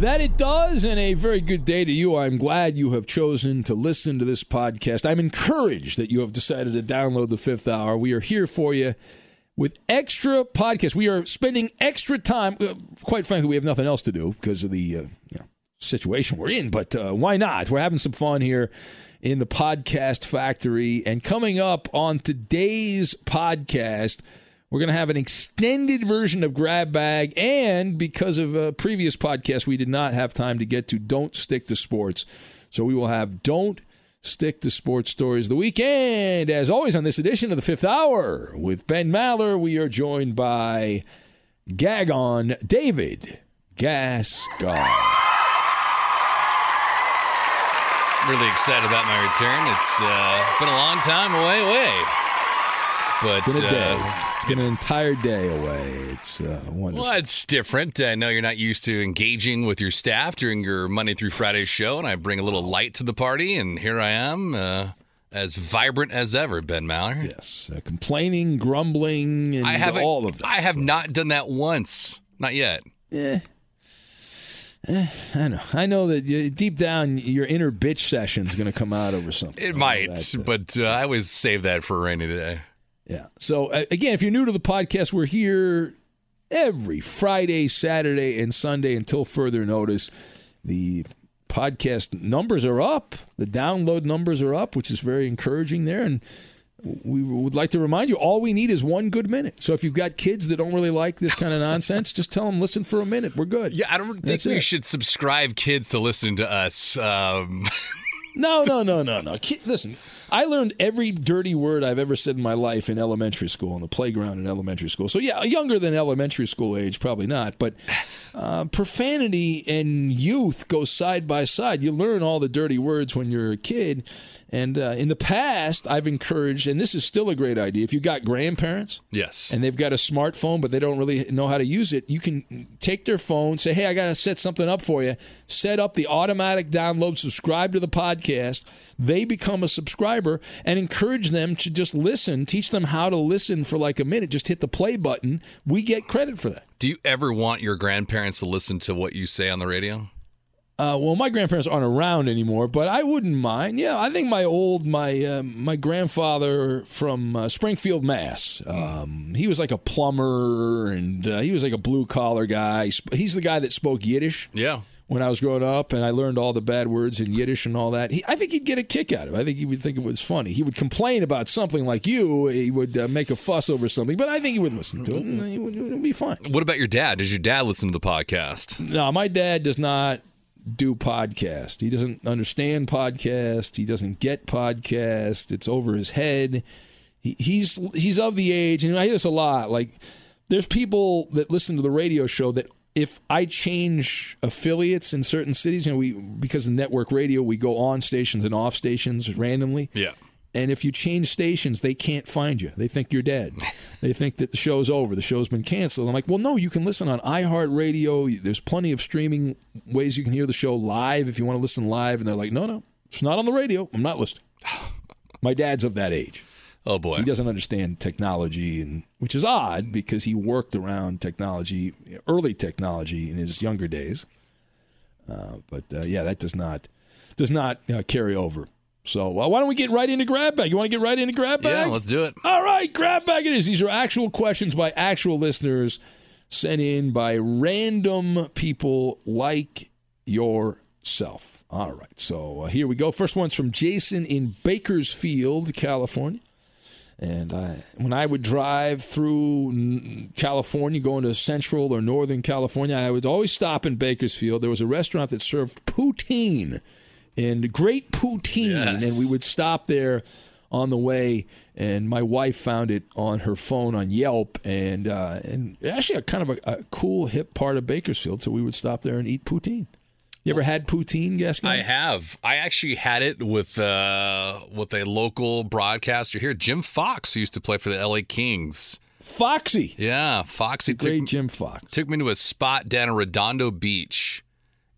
That it does, and a very good day to you. I'm glad you have chosen to listen to this podcast. I'm encouraged that you have decided to download The Fifth Hour. We are here for you with extra podcasts. We are spending extra time. Quite frankly, we have nothing else to do because of the situation we're in, but why not? We're having some fun here in the podcast factory, and coming up on today's podcast, we're going to have an extended version of Grab Bag, and because of a previous podcast, we did not have time to get to Don't Stick to Sports. So we will have Don't Stick to Sports Stories of the Week. And as always on this edition of The Fifth Hour with Ben Maller, we are joined by Gagon, David Gascon. Really excited about my return. It's been a long time away. But been a day. It's been an entire day away. It's wonderful. Well, it's different. I know you're not used to engaging with your staff during your Monday through Friday show, and I bring a little light to the party, and here I am, as vibrant as ever, Ben Maller. Yes, complaining, grumbling, and all of that. I have not done that once. Not yet. Yeah. I know. I know that deep down, your inner bitch session is going to come out over something. It might, but I always save that for a rainy day. Yeah. So, again, if you're new to the podcast, we're here every Friday, Saturday, and Sunday until further notice. The podcast numbers are up. The download numbers are up, which is very encouraging there. And we would like to remind you, all we need is one good minute. So if you've got kids that don't really like this kind of nonsense, just tell them, listen for a minute. We're good. Yeah, I don't think should subscribe kids to listen to us. No. Listen, I learned every dirty word I've ever said in my life in elementary school, on the playground in elementary school. So, yeah, younger than elementary school age, probably not. But profanity and youth go side by side. You learn all the dirty words when you're a kid. And in the past, I've encouraged, and this is still a great idea, if you've got grandparents, yes, and they've got a smartphone, but they don't really know how to use it, you can take their phone, say, hey, I got to set something up for you. Set up the automatic download, subscribe to the podcast. They become a subscriber. subscriber and encourage them to just listen, teach them how to listen for like a minute, just hit the play button. We get credit for that. Do you ever want your grandparents to listen to what you say on the radio? Well, my grandparents aren't around anymore, but I wouldn't mind. Yeah, I think my grandfather from Springfield, Mass. He was like a plumber, and he was like a blue collar guy. He's the guy that spoke Yiddish. Yeah. When I was growing up, and I learned all the bad words in Yiddish and all that, I think he'd get a kick out of it. I think he would think it was funny. He would complain about something like you. He would make a fuss over something, but I think he would listen to it, and it would be fine. What about your dad? Does your dad listen to the podcast? No, my dad does not do podcast. He doesn't understand podcast. He doesn't get podcast. It's over his head. He's of the age, and I hear this a lot. Like, there's people that listen to the radio show that, if I change affiliates in certain cities, because of network radio, we go on stations and off stations randomly. Yeah. And if you change stations, they can't find you. They think you're dead. They think that the show's over. The show's been canceled. I'm like, well, no, you can listen on iHeartRadio. There's plenty of streaming ways you can hear the show live if you want to listen live. And they're like, no, it's not on the radio. I'm not listening. My dad's of that age. Oh, boy. He doesn't understand technology, which is odd because he worked around technology, early technology in his younger days. That does not carry over. So why don't we get right into Grab Bag? You want to get right into Grab Bag? Yeah, let's do it. All right, Grab Bag it is. These are actual questions by actual listeners sent in by random people like yourself. All right, so here we go. First one's from Jason in Bakersfield, California. And when I would drive through California, going to Central or Northern California, I would always stop in Bakersfield. There was a restaurant that served poutine and great poutine. Yes. And we would stop there on the way. And my wife found it on her phone on Yelp. And actually, kind of a cool, hip part of Bakersfield. So we would stop there and eat poutine. You ever had poutine, Gascon? I have. I actually had it with a local broadcaster here, Jim Fox, who used to play for the LA Kings. Foxy. Yeah, Foxy. Great Jim Fox. Took me to a spot down in Redondo Beach.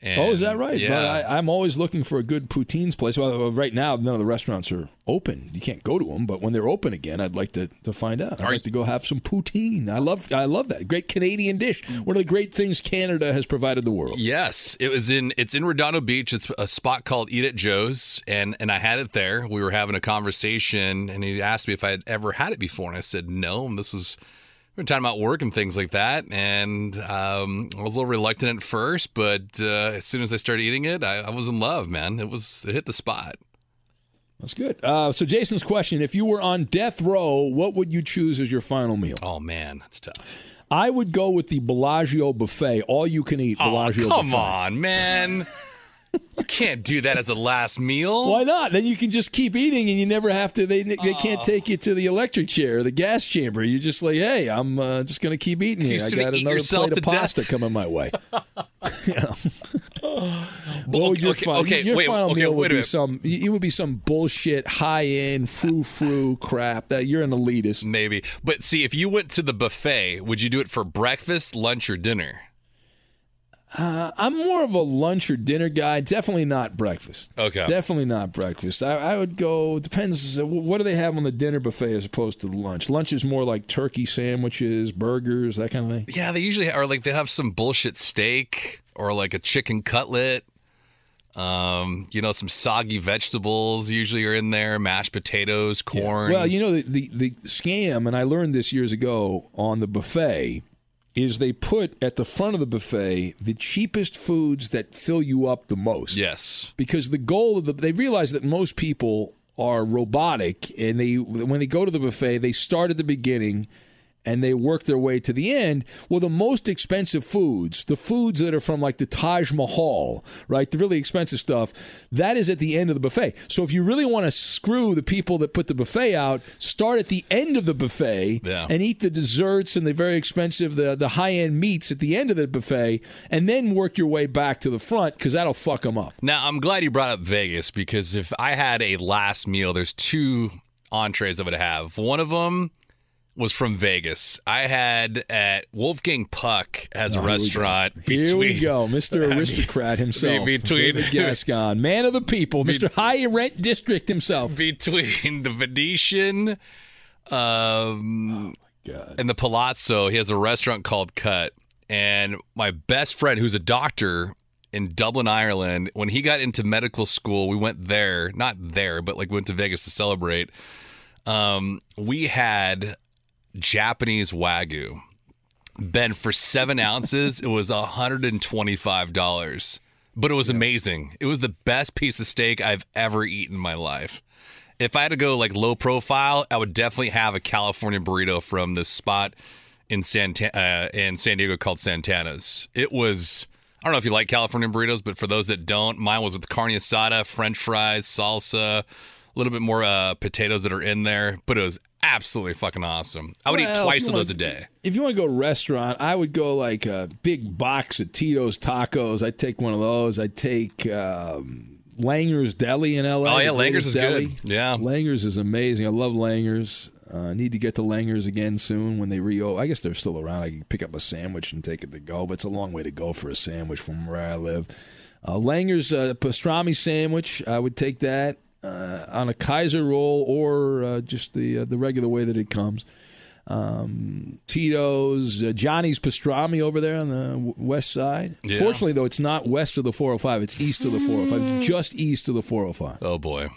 And, is that right? Yeah. But I'm always looking for a good poutine's place. Well, right now, none of the restaurants are open. You can't go to them, but when they're open again, I'd like to find out. I'd like to go have some poutine. I love that. Great Canadian dish. One of the great things Canada has provided the world. Yes. It's in Redondo Beach. It's a spot called Eat at Joe's, and I had it there. We were having a conversation, and he asked me if I had ever had it before, and I said no, and this was... We were talking about work and things like that, and I was a little reluctant at first, but as soon as I started eating it, I was in love, man. It hit the spot. That's good. So Jason's question, if you were on death row, what would you choose as your final meal? Oh, man, that's tough. I would go with the Bellagio buffet, all-you-can-eat Bellagio buffet. Come on, man. You can't do that as a last meal. Why not? Then you can just keep eating, and you never have to. They can't take you to the electric chair, or the gas chamber. You're just like, hey, I'm just going to keep eating here. I got another plate of pasta coming my way. It would be some bullshit, high-end, frou-frou crap. That you're an elitist, maybe. But see, if you went to the buffet, would you do it for breakfast, lunch, or dinner? I'm more of a lunch or dinner guy. Definitely not breakfast. Okay. Definitely not breakfast. I would go, depends, what do they have on the dinner buffet as opposed to lunch? Lunch is more like turkey sandwiches, burgers, that kind of thing. Yeah, they usually are like, they have some bullshit steak or like a chicken cutlet. Some soggy vegetables usually are in there, mashed potatoes, corn. Yeah. Well, the scam, and I learned this years ago on the buffet, is they put at the front of the buffet the cheapest foods that fill you up the most. Yes. Because the goal of they realize that most people are robotic, and when they go to the buffet, they start at the beginning and they work their way to the end. Well, the most expensive foods, the foods that are from like the Taj Mahal, right, the really expensive stuff, that is at the end of the buffet. So if you really want to screw the people that put the buffet out, start at the end of the buffet and eat the desserts and the very expensive, the high-end meats at the end of the buffet, and then work your way back to the front because that'll fuck them up. Now, I'm glad you brought up Vegas because if I had a last meal, there's two entrees I would have. One of them was from Vegas. I had at Wolfgang Puck has a restaurant. Here we go. Mr. Aristocrat himself. David Gascon, man of the people, Mr. High Rent District himself. Between the Venetian and the Palazzo, he has a restaurant called Cut. And my best friend, who's a doctor in Dublin, Ireland, when he got into medical school, we went there. Not there, but like we went to Vegas to celebrate. We had Japanese Wagyu. Ben, for 7 ounces, it was $125. But it was amazing. It was the best piece of steak I've ever eaten in my life. If I had to go like low profile, I would definitely have a California burrito from this spot in San Diego called Santana's. It was... I don't know if you like California burritos, but for those that don't, mine was with carne asada, French fries, salsa, a little bit more potatoes that are in there. But it was absolutely fucking awesome. I would eat twice of those a day. If you want to go restaurant, I would go like a big box of Tito's tacos. I'd take one of those. I'd take Langer's Deli in L.A. Oh, yeah, Langer's is good. Yeah. Langer's is amazing. I love Langer's. I need to get to Langer's again soon when they reopen. I guess they're still around. I can pick up a sandwich and take it to go, but it's a long way to go for a sandwich from where I live. Langer's pastrami sandwich, I would take that on a Kaiser roll or just the regular way that it comes. Tito's, Johnny's pastrami over there on the west side. Yeah. Fortunately, though, it's not west of the 405. It's east of the 405, just east of the 405. Oh, boy.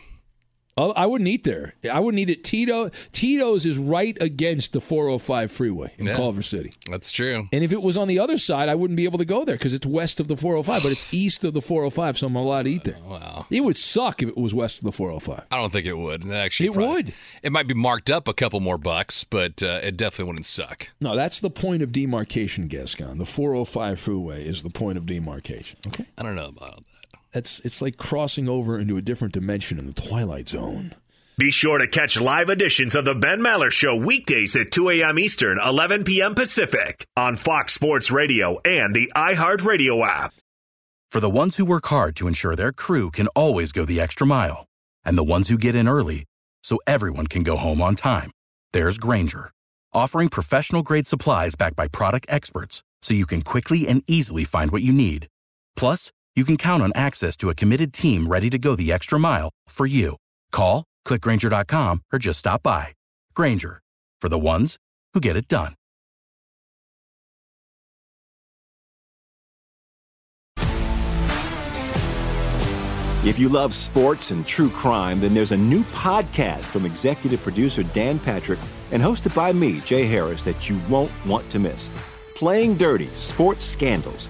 I wouldn't eat there. I wouldn't eat at Tito's. Tito's is right against the 405 freeway in Culver City. That's true. And if it was on the other side, I wouldn't be able to go there because it's west of the 405, but it's east of the 405, so I'm allowed to eat there. Wow. It would suck if it was west of the 405. I don't think it would. It probably would. It might be marked up a couple more bucks, but it definitely wouldn't suck. No, that's the point of demarcation, Gascon. The 405 freeway is the point of demarcation. Okay. I don't know about that. It's like crossing over into a different dimension in the Twilight Zone. Be sure to catch live editions of the Ben Maller Show weekdays at 2 a.m. Eastern, 11 p.m. Pacific on Fox Sports Radio and the iHeartRadio app. For the ones who work hard to ensure their crew can always go the extra mile, and the ones who get in early so everyone can go home on time, there's Granger, offering professional-grade supplies backed by product experts so you can quickly and easily find what you need. Plus, you can count on access to a committed team ready to go the extra mile for you. Call, click Granger.com, or just stop by. Granger, for the ones who get it done. If you love sports and true crime, then there's a new podcast from executive producer Dan Patrick and hosted by me, Jay Harris, that you won't want to miss. Playing Dirty Sports Scandals.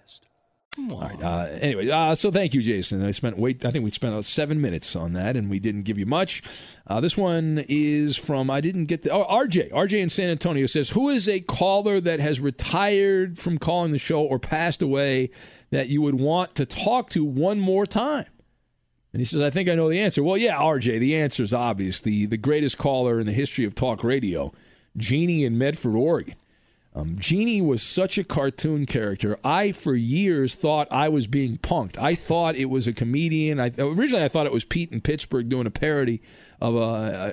All right. So thank you, Jason. I think we spent 7 minutes on that, and we didn't give you much. This one is from RJ. RJ in San Antonio says, "Who is a caller that has retired from calling the show or passed away that you would want to talk to one more time?" And he says, "I think I know the answer." Well, yeah, RJ. The answer is obvious. The greatest caller in the history of talk radio, Jeannie in Medford, Oregon. Jeannie was such a cartoon character. I, for years, thought I was being punked. I thought it was a comedian. Originally, I thought it was Pete in Pittsburgh doing a parody of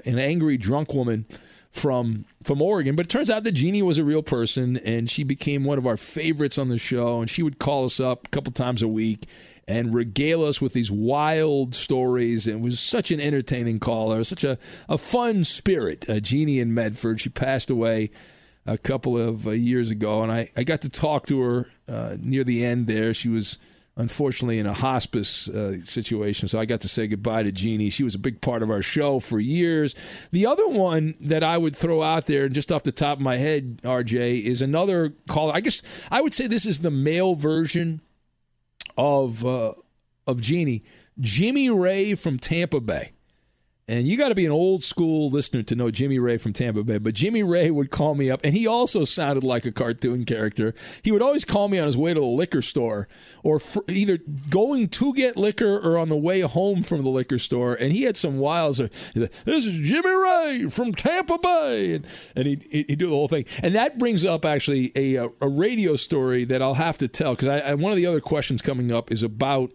an angry drunk woman from Oregon. But it turns out that Jeannie was a real person, and she became one of our favorites on the show. And she would call us up a couple times a week and regale us with these wild stories. And was such an entertaining caller, such a fun spirit. Jeannie in Medford. She passed away a couple of years ago, and I got to talk to her near the end there. She was unfortunately in a hospice situation, so I got to say goodbye to Jeannie. She was a big part of our show for years. The other one that I would throw out there, just off the top of my head, RJ, is another caller. I guess I would say this is the male version of Jeannie. Jimmy Ray from Tampa Bay. And you got to be an old school listener to know Jimmy Ray from Tampa Bay. But Jimmy Ray would call me up, and he also sounded like a cartoon character. He would always call me on his way to the liquor store, or either going to get liquor or on the way home from the liquor store. And he had some wiles. This is Jimmy Ray from Tampa Bay. And he'd do the whole thing. And that brings up actually a radio story that I'll have to tell, because one of the other questions coming up is about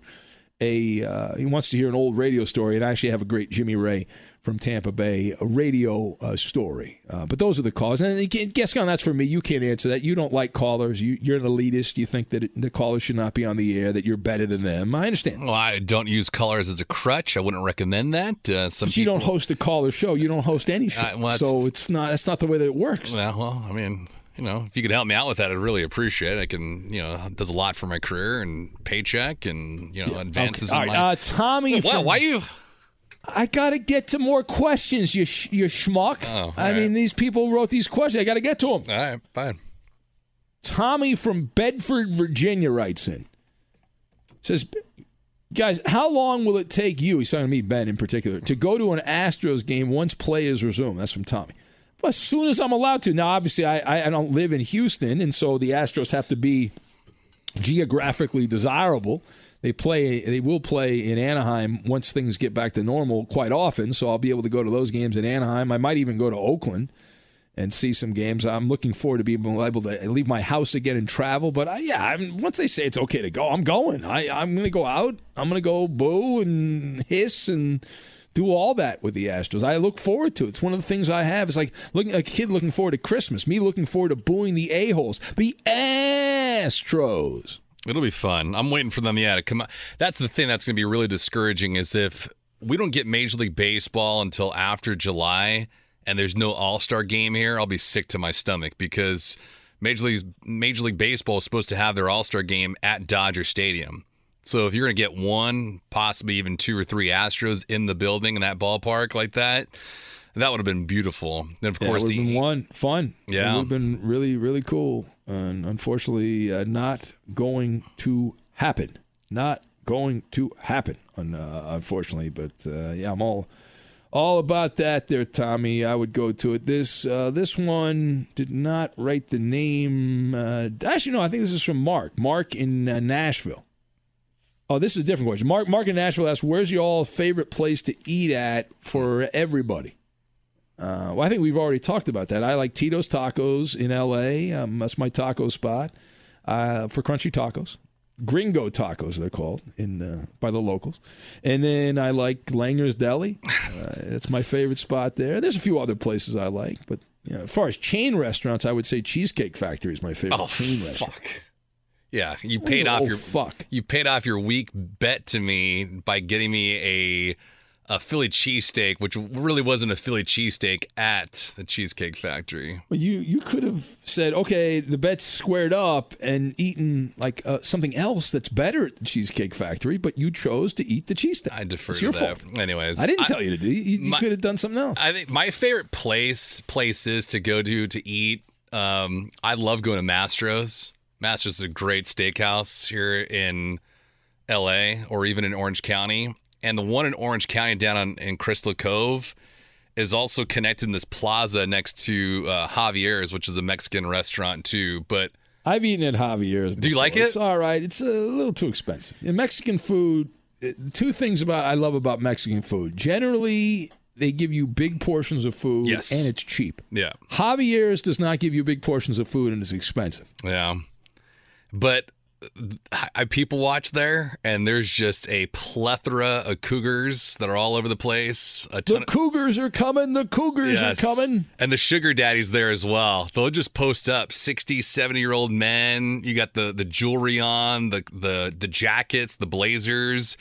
he wants to hear an old radio story, and I actually have a great Jimmy Ray from Tampa Bay radio story. But those are the calls. And again, Gascon, that's for me. You can't answer that. You don't like callers. You're an elitist. You think that the callers should not be on the air, that you're better than them. I understand. Well, I don't use callers as a crutch. I wouldn't recommend that. But you don't host a caller show. You don't host any show. So that's not the way that it works. Well, I mean, you know, if you could help me out with that, I'd really appreciate it. It does a lot for my career and paycheck and, advances in life. Tommy. Why you? I got to get to more questions, you schmuck. I mean, these people wrote these questions. I got to get to them. All right, fine. Tommy from Bedford, Virginia writes in. Says, guys, how long will it take you, he's talking to me, Ben in particular, to go to an Astros game once play is resumed? That's from Tommy. As soon as I'm allowed to. Now, obviously, I don't live in Houston, and so the Astros have to be geographically desirable. They will play in Anaheim once things get back to normal quite often, so I'll be able to go to those games in Anaheim. I might even go to Oakland and see some games. I'm looking forward to being able to leave my house again and travel. But, once they say it's okay to go, I'm going. I'm going to go out. I'm going to go boo and hiss and do all that with the Astros. I look forward to it. It's one of the things I have. It's like a kid looking forward to Christmas. Me looking forward to booing the a-holes. The Astros. It'll be fun. I'm waiting for them to come out. That's the thing that's going to be really discouraging is if we don't get Major League Baseball until after July and there's no All-Star game here, I'll be sick to my stomach because Major League Baseball is supposed to have their All-Star game at Dodger Stadium. So if you're going to get one, possibly even two or three Astros in the building in that ballpark like that, that would have been beautiful. Then of course, it would have been fun. Yeah, it would have been really, really cool. And unfortunately, not going to happen. Not going to happen. Unfortunately, but I'm all about that there, Tommy. I would go to it. This one did not write the name. Actually, no, I think this is from Mark. Mark in Nashville. Oh, this is a different question. Mark in Nashville asks, where's your all favorite place to eat at for everybody? Well, I think we've already talked about that. I like Tito's Tacos in L.A. That's my taco spot for crunchy tacos. Gringo tacos, they're called by the locals. And then I like Langer's Deli. That's my favorite spot there. There's a few other places I like. But as far as chain restaurants, I would say Cheesecake Factory is my favorite chain restaurant. Fuck. Yeah, you paid off your weak bet to me by getting me a Philly cheesesteak, which really wasn't a Philly cheesesteak at the Cheesecake Factory. Well, you could have said, okay, the bet's squared up and eaten like something else that's better at the Cheesecake Factory, but you chose to eat the cheesesteak. I defer to that. It's your fault. Anyways, I didn't tell you to do. You could have done something else. I think my favorite places to go to eat. I love going to Mastro's. Masters is a great steakhouse here in L.A. or even in Orange County. And the one in Orange County in Crystal Cove is also connected in this plaza next to Javier's, which is a Mexican restaurant too. But I've eaten at Javier's before. Do you like it? It's all right. It's a little too expensive. In Mexican food, two things I love about Mexican food. Generally, they give you big portions of food, yes, and it's cheap. Yeah. Javier's does not give you big portions of food, and it's expensive. Yeah. But I people watch there, and there's just a plethora of cougars that are all over the place. The cougars are coming. And the sugar daddies there as well. They'll just post up 60, 70-year-old men. You got the jewelry on, the jackets, the blazers.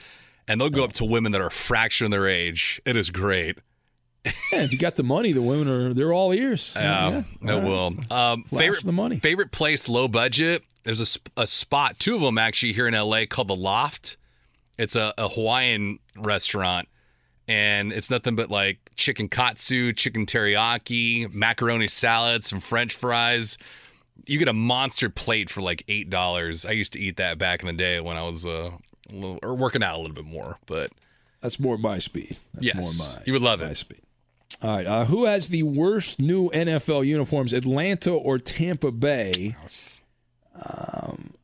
And they'll go up to women that are a fraction of their age. It is great. Yeah, if you got the money, the women they're all ears. Yeah, it will. Favorite place, low budget. There's a spot, two of them actually here in L.A. called The Loft. It's a Hawaiian restaurant, and it's nothing but like chicken katsu, chicken teriyaki, macaroni salad, some French fries. You get a monster plate for like $8. I used to eat that back in the day when I was working out a little bit more, but that's more my speed. You would love it. Speed. All right. Who has the worst new NFL uniforms, Atlanta or Tampa Bay?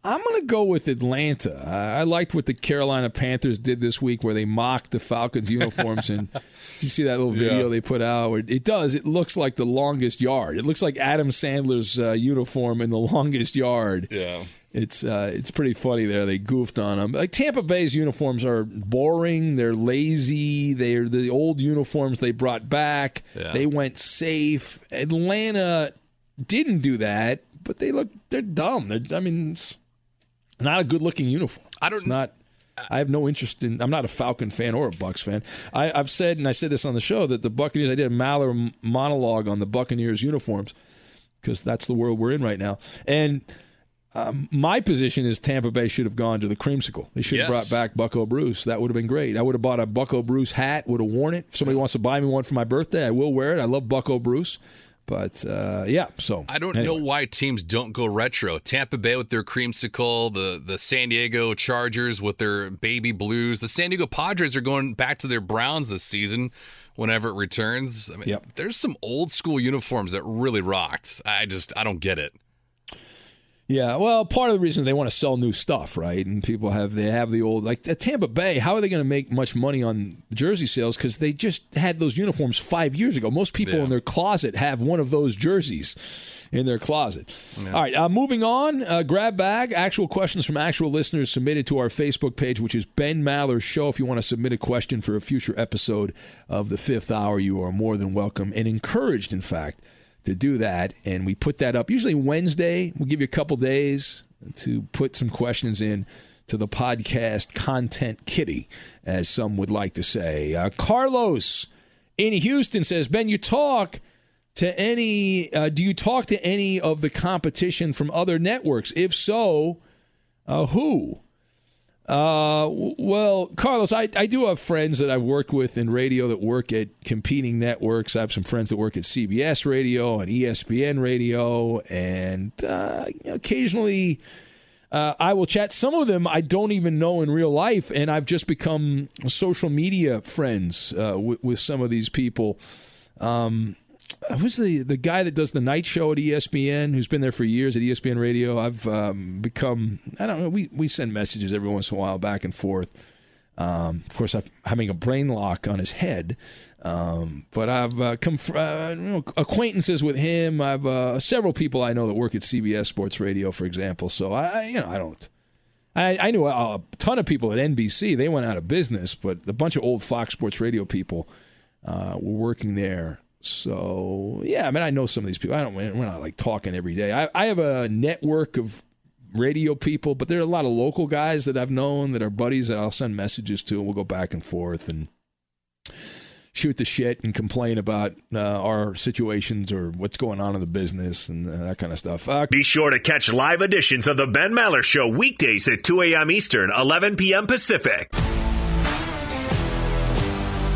I'm going to go with Atlanta. I liked what the Carolina Panthers did this week where they mocked the Falcons uniforms. And did you see that little video they put out? It looks like the longest yard. It looks like Adam Sandler's uniform in the longest yard. Yeah. It's pretty funny there. They goofed on them. Like Tampa Bay's uniforms are boring. They're lazy. They're the old uniforms they brought back. Yeah. They went safe. Atlanta didn't do that, but they're dumb. It's not a good-looking uniform. I have no interest in. I'm not a Falcon fan or a Bucs fan. I've said, and I said this on the show, that the Buccaneers. I did a Maller monologue on the Buccaneers uniforms because that's the world we're in right now, and. My position is Tampa Bay should have gone to the creamsicle. They should have brought back Bucko Bruce. That would have been great. I would have bought a Bucko Bruce hat, would have worn it. If somebody wants to buy me one for my birthday, I will wear it. I love Bucko Bruce. But, I don't know why teams don't go retro. Tampa Bay with their creamsicle, the San Diego Chargers with their baby blues. The San Diego Padres are going back to their browns this season whenever it returns. I mean, there's some old school uniforms that really rocked. I don't get it. Yeah, well, part of the reason they want to sell new stuff, right? And they have the old, like at Tampa Bay, how are they going to make much money on jersey sales? Because they just had those uniforms 5 years ago. Most people in their closet have one of those jerseys in their closet. Yeah. All right, moving on, grab bag, actual questions from actual listeners submitted to our Facebook page, which is Ben Maller's Show. If you want to submit a question for a future episode of The Fifth Hour, you are more than welcome and encouraged, in fact, to do that, and we put that up usually Wednesday. We'll give you a couple days to put some questions in to the podcast content kitty, as some would like to say. Carlos in Houston says, Ben, do you talk to any of the competition from other networks? If so, who? Well, Carlos, I do have friends that I've worked with in radio that work at competing networks. I have some friends that work at CBS Radio and ESPN Radio, and occasionally I will chat. Some of them I don't even know in real life, and I've just become social media friends with some of these people. Who's the guy that does the night show at ESPN, who's been there for years at ESPN Radio? I've become, I don't know, we send messages every once in a while back and forth. Of course, I'm having a brain lock on his head. But I've acquaintances with him. I've several people I know that work at CBS Sports Radio, for example. So, I knew a ton of people at NBC. They went out of business, but a bunch of old Fox Sports Radio people were working there. So, I know some of these people. We're not like talking every day. I have a network of radio people, but there are a lot of local guys that I've known that are buddies that I'll send messages to, and we'll go back and forth and shoot the shit and complain about our situations or what's going on in the business and that kind of stuff. Be sure to catch live editions of The Ben Maller Show weekdays at 2 a.m. Eastern, 11 p.m. Pacific.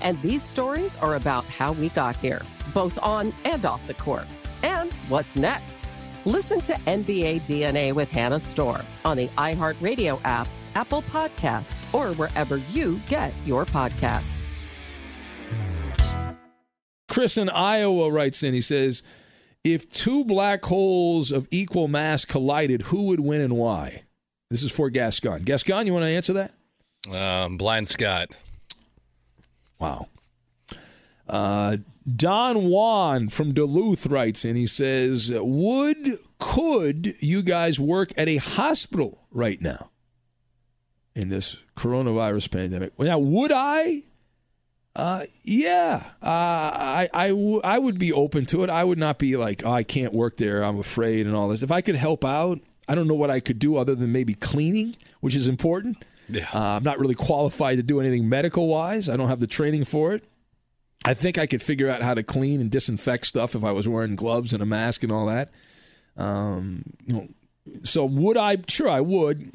And these stories are about how we got here, both on and off the court. And what's next? Listen to NBA DNA with Hannah Storm on the iHeartRadio app, Apple Podcasts, or wherever you get your podcasts. Chris in Iowa writes in, he says, if two black holes of equal mass collided, who would win and why? This is for Gascon. Gascon, you want to answer that? Blind Scott. Wow. Don Juan from Duluth writes in. He says, could you guys work at a hospital right now in this coronavirus pandemic? Now, would I? Yeah. I would be open to it. I would not be like, oh, I can't work there. I'm afraid and all this. If I could help out, I don't know what I could do other than maybe cleaning, which is important. Yeah. I'm not really qualified to do anything medical-wise. I don't have the training for it. I think I could figure out how to clean and disinfect stuff if I was wearing gloves and a mask and all that. So would I? Sure, I would.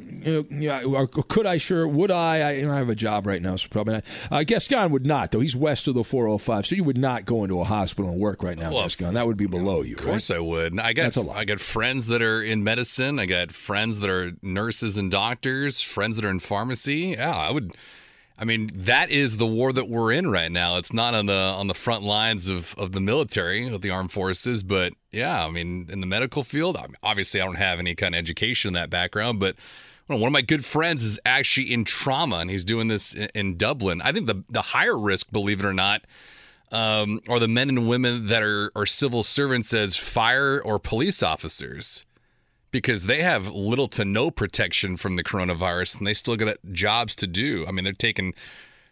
Or could I? Sure, would I? I have a job right now, so probably not. Gascon would not, though. He's west of the 405, so you would not go into a hospital and work right now, well, Gascon. That would be below you. Of course, right? I would. That's a lot. I got friends that are in medicine. I got friends that are nurses and doctors. Friends that are in pharmacy. Yeah, I would. I mean, that is the war that we're in right now. It's not on the front lines of the military, of the armed forces, but yeah, I mean, in the medical field, I mean, obviously I don't have any kind of education in that background, but one of my good friends is actually in trauma, and he's doing this in Dublin. I think the higher risk, believe it or not, are the men and women that are civil servants as fire or police officers, because they have little to no protection from the coronavirus, and they still got jobs to do. I mean, they're taking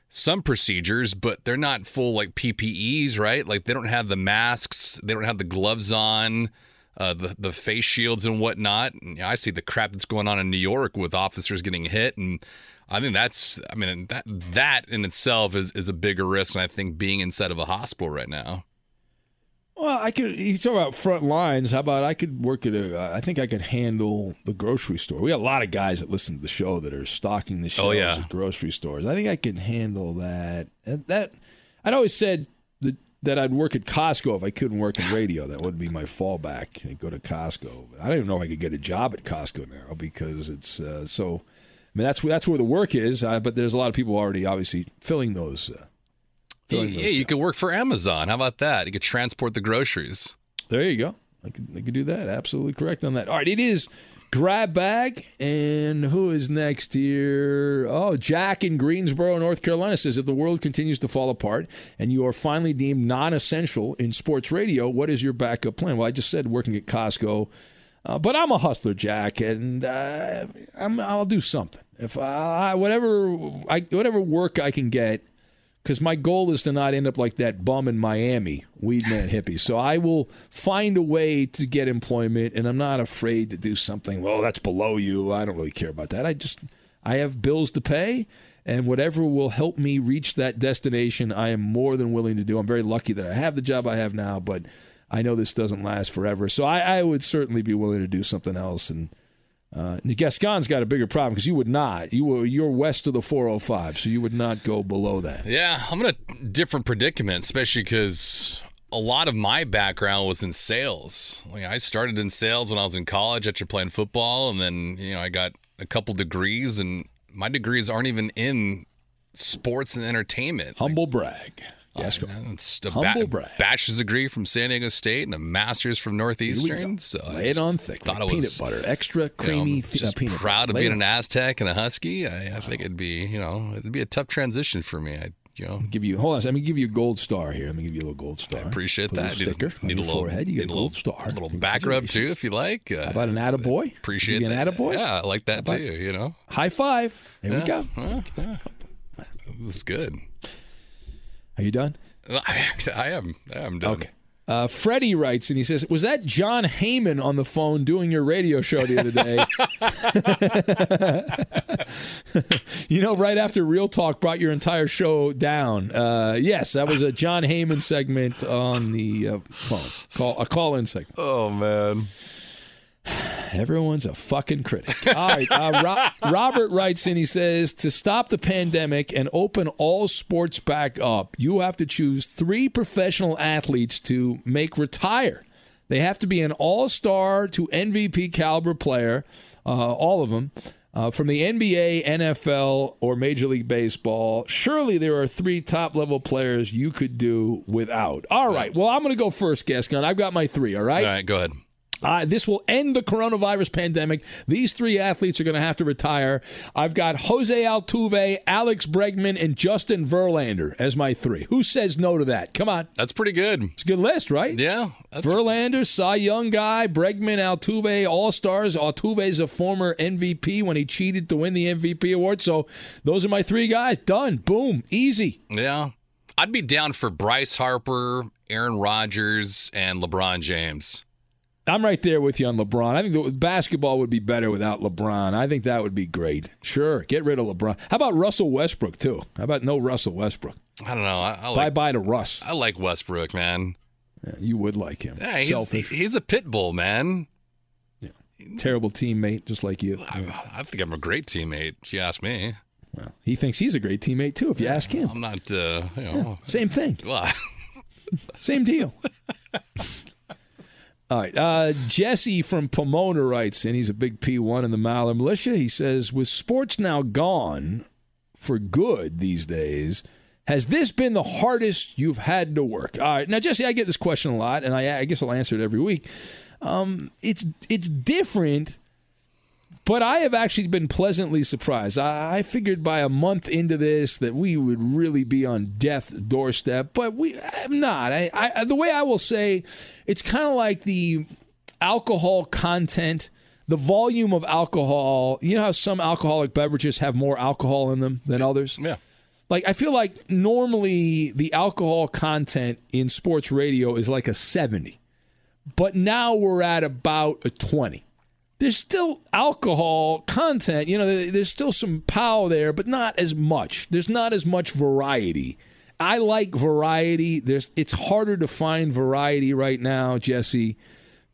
some procedures, but they're not full like PPEs, right? Like they don't have the masks, they don't have the gloves on, the face shields and whatnot. And, you know, I see the crap that's going on in New York with officers getting hit, and I think that in itself is a bigger risk than I think being inside of a hospital right now. Well, you talk about front lines. How about I could work I think I could handle the grocery store. We got a lot of guys that listen to the show that are stocking the shelves at grocery stores. I think I could handle that. I'd always said that I'd work at Costco if I couldn't work in radio. That would be my fallback. I'd go to Costco. But I don't even know if I could get a job at Costco now because it's so. I mean, that's where the work is. But there's a lot of people already obviously filling those. Yeah, you could work for Amazon. How about that? You could transport the groceries. There you go. They could do that. Absolutely correct on that. All right, it is Grab Bag. And who is next here? Oh, Jack in Greensboro, North Carolina says, if the world continues to fall apart and you are finally deemed non-essential in sports radio, what is your backup plan? Well, I just said working at Costco. But I'm a hustler, Jack, and I'll do something. If whatever work I can get, because my goal is to not end up like that bum in Miami, weed man hippie. So I will find a way to get employment, and I'm not afraid to do something. Well, that's below you. I don't really care about that. I have bills to pay, and whatever will help me reach that destination, I am more than willing to do. I'm very lucky that I have the job I have now, but I know this doesn't last forever, so I would certainly be willing to do something else. And Gascon's got a bigger problem because you would not. You're west of the 405, so you would not go below that. Yeah, I'm in a different predicament, especially because a lot of my background was in sales. Like, I started in sales when I was in college after playing football, and then I got a couple degrees, and my degrees aren't even in sports and entertainment. Humble brag. Yes, a bachelor's degree from San Diego State and a master's from Northeastern. So lay it on thick, like peanut butter, extra creamy. Peanut proud butter. Of being an Aztec and a Husky. I think it'd be it'd be a tough transition for me. Give you a gold star here. Let me give you a little gold star. I appreciate that. Sticker need on your forehead. You get a gold star. A little back rub too, if you like. How about an attaboy? Appreciate that. An attaboy. Yeah, I like that too. High five. Here we go. This is good. Are you done? I am done. Okay. Freddie writes, and he says, was that John Heyman on the phone doing your radio show the other day? Right after Real Talk brought your entire show down. Yes, that was a John Heyman segment on the phone. A call-in segment. Oh, man. Everyone's a fucking critic. All right. Robert writes in, he says, to stop the pandemic and open all sports back up, you have to choose 3 professional athletes to make retire. They have to be an all-star to MVP caliber player, all of them, from the NBA, NFL, or Major League Baseball. Surely there are 3 top-level players you could do without. All right. Well, I'm going to go first, Gascon. I've got my 3, all right? All right, go ahead. This will end the coronavirus pandemic. These 3 athletes are going to have to retire. I've got Jose Altuve, Alex Bregman, and Justin Verlander as my 3. Who says no to that? Come on. That's pretty good. It's a good list, right? Yeah. Verlander, Cy Young guy, Bregman, Altuve, all-stars. Altuve's a former MVP when he cheated to win the MVP award. So those are my 3 guys. Done. Boom. Easy. Yeah. I'd be down for Bryce Harper, Aaron Rodgers, and LeBron James. I'm right there with you on LeBron. I think basketball would be better without LeBron. I think that would be great. Sure, get rid of LeBron. How about Russell Westbrook, too? How about no Russell Westbrook? I don't know. Bye-bye to Russ. I like Westbrook, man. Yeah, you would like him. Yeah, selfish. He's a pit bull, man. Yeah. Terrible teammate, just like you. I think I'm a great teammate, if you ask me. Well, he thinks he's a great teammate, too, if you ask him. I'm not, Yeah, same thing. Same deal. All right, Jesse from Pomona writes, and he's a big P1 in the Maller Militia. He says, with sports now gone for good these days, has this been the hardest you've had to work? All right, now, Jesse, I get this question a lot, and I guess I'll answer it every week. It's different, but I have actually been pleasantly surprised. I figured by a month into this that we would really be on death's doorstep, but we have not. The way I will say, it's kind of like the alcohol content, the volume of alcohol. You know how some alcoholic beverages have more alcohol in them than others? Yeah. Like, I feel like normally the alcohol content in sports radio is like a 70, but now we're at about a 20. There's still alcohol content. There's still some pow there, but not as much. There's not as much variety. I like variety. It's harder to find variety right now, Jesse,